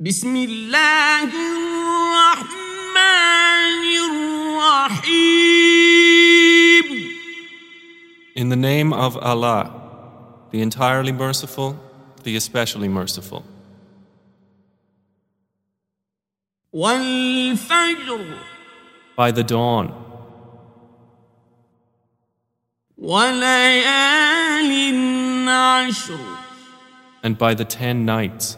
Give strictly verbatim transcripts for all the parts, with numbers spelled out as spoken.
بسم الله الرحمن الرحيم. In the name of Allah, the entirely merciful, the especially merciful. Wal fajr. By the dawn. Wal layali al-'ashr. And by the ten nights.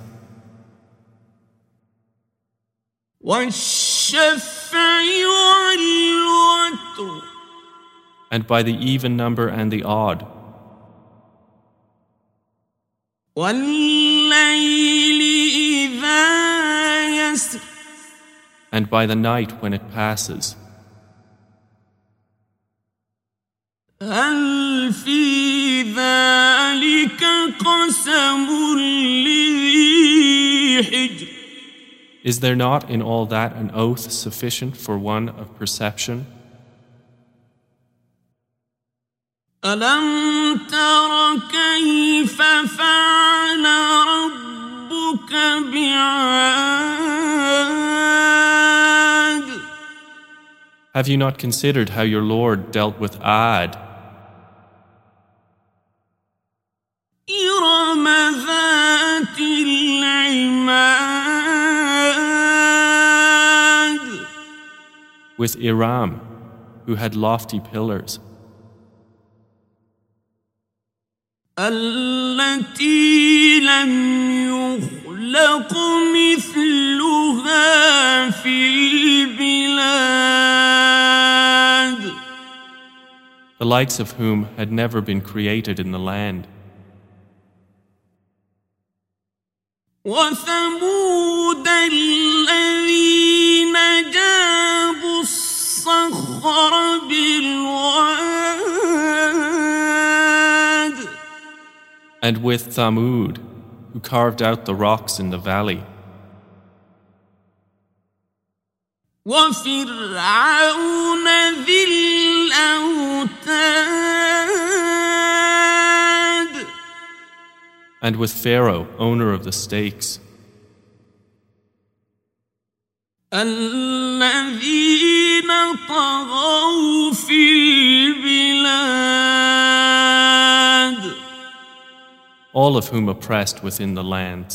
And by the even number and the odd. And by the night when it passes. Is there not in all that an oath sufficient for one of perception? Alam tara kayfa fa'ala rabbuka bi'ad? Have you not considered how your Lord dealt with Ad? Iram dhatil 'imad. With Iram, who had lofty pillars. التي لم يخلق مثلها في البلاد. The likes of whom had never been created in the land. وثمود الذين جابوا الصخر بالواد. And with Thamud, who carved out the rocks in the valley. وفرعون ذي الأوتاد. And with Pharaoh, owner of the stakes. الذين طغوا في البلاد. All of whom oppressed within the lands.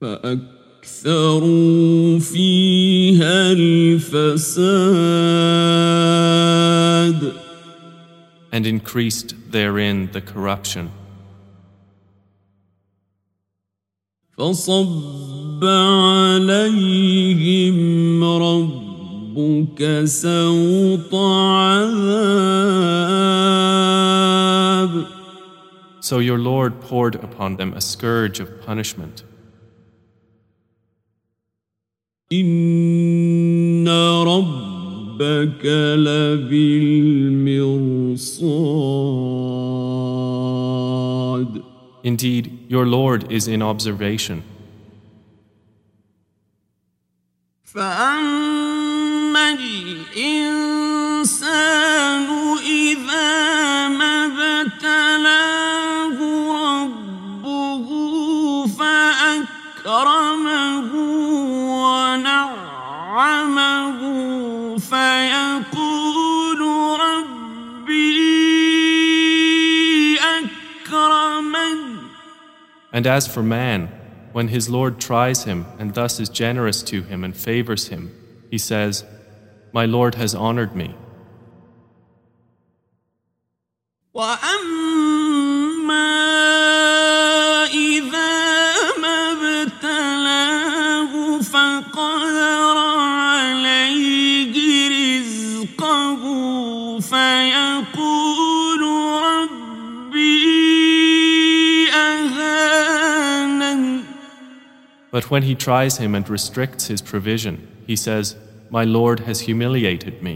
فأكثروا فيها الفساد. And increased therein the corruption. فصب عليهم ربك سوط عذاب. So your Lord poured upon them a scourge of punishment. إن ربك لبالمرصاد. Indeed, your Lord is in observation. فَأَمَّا الْإِنسَانُ إِذَا مَا ابْتَلَاهُ رَبُّهُ فَأَكْرَمَهُ وَنَعَّمَهُ فَيَقُولُ رَبِّي أَكْرَمَنِ. And as for man, when his Lord tries him and thus is generous to him and favors him, he says, "My Lord has honored me." But when he tries him and restricts his provision, he says, "My Lord has humiliated me."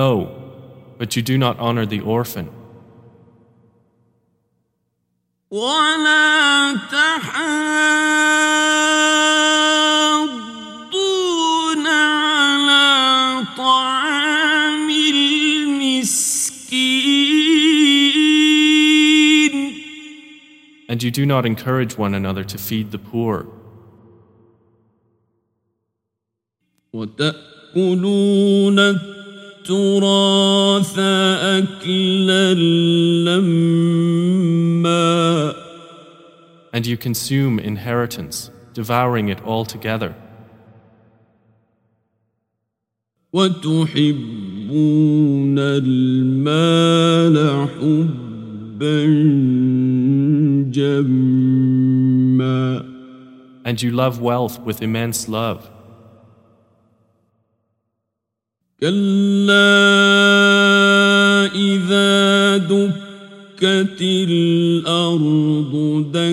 No, but you do not honor the orphan. and you do not encourage one another to feed the poor. وَتَأْكُلُونَ التُّرَاثَ أَكْلًا لَمًّا. And you consume inheritance, devouring it all together. وَتُحِبُّونَ الْمَالَ حُبًّا جَمًّا. And you love wealth with immense love. كلا إذا دكت الأرض دكا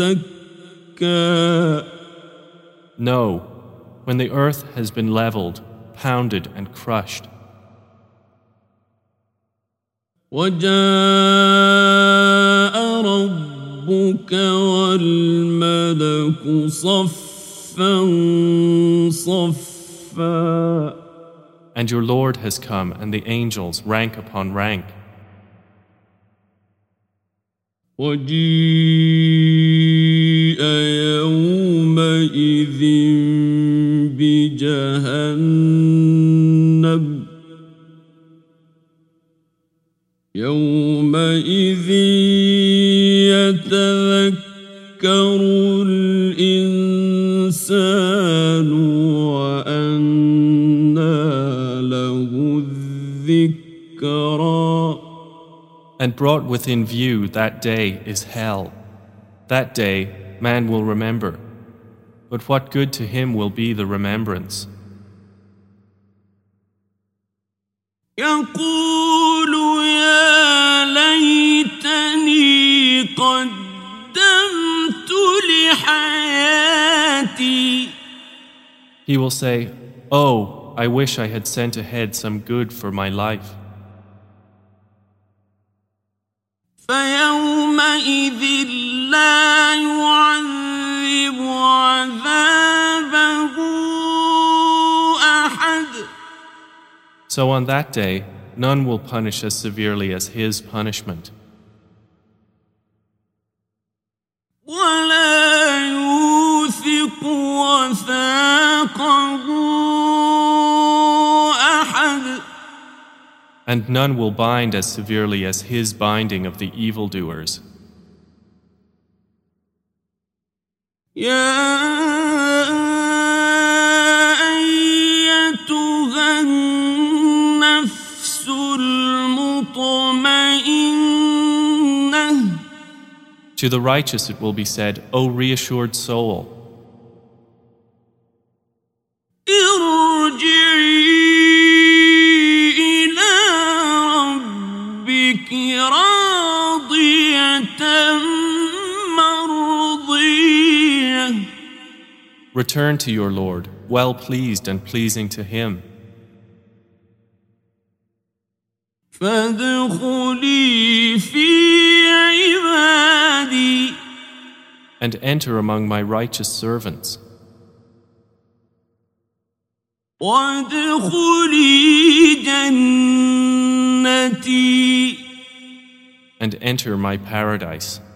دكا. No, when the earth has been leveled, pounded and crushed. وجاء ربك والملك صفا صفا. And your Lord has come, and the angels rank upon rank. وَجِيءَ يَوْمَئِذٍ بِجَهَنَّمَ يَوْمَئِذٍ يَتَذَكَّرُ الْإِنسَانُ. And brought within view that day is hell. That day man will remember. But what good to him will be the remembrance? He will say, "Oh, I wish I had sent ahead some good for my life." فيومئذ لا يعذب عذابه أحد. So on that day, none will punish as severely as his punishment. ولا يوثق وثاقه أحد. And none will bind as severely as his binding of the evildoers. To the righteous it will be said, O reassured soul, return to your Lord, well pleased and pleasing to Him. Fadkhulī fī ʿibādī. And enter among my righteous servants. Wadkhulī jannatī. And enter my paradise.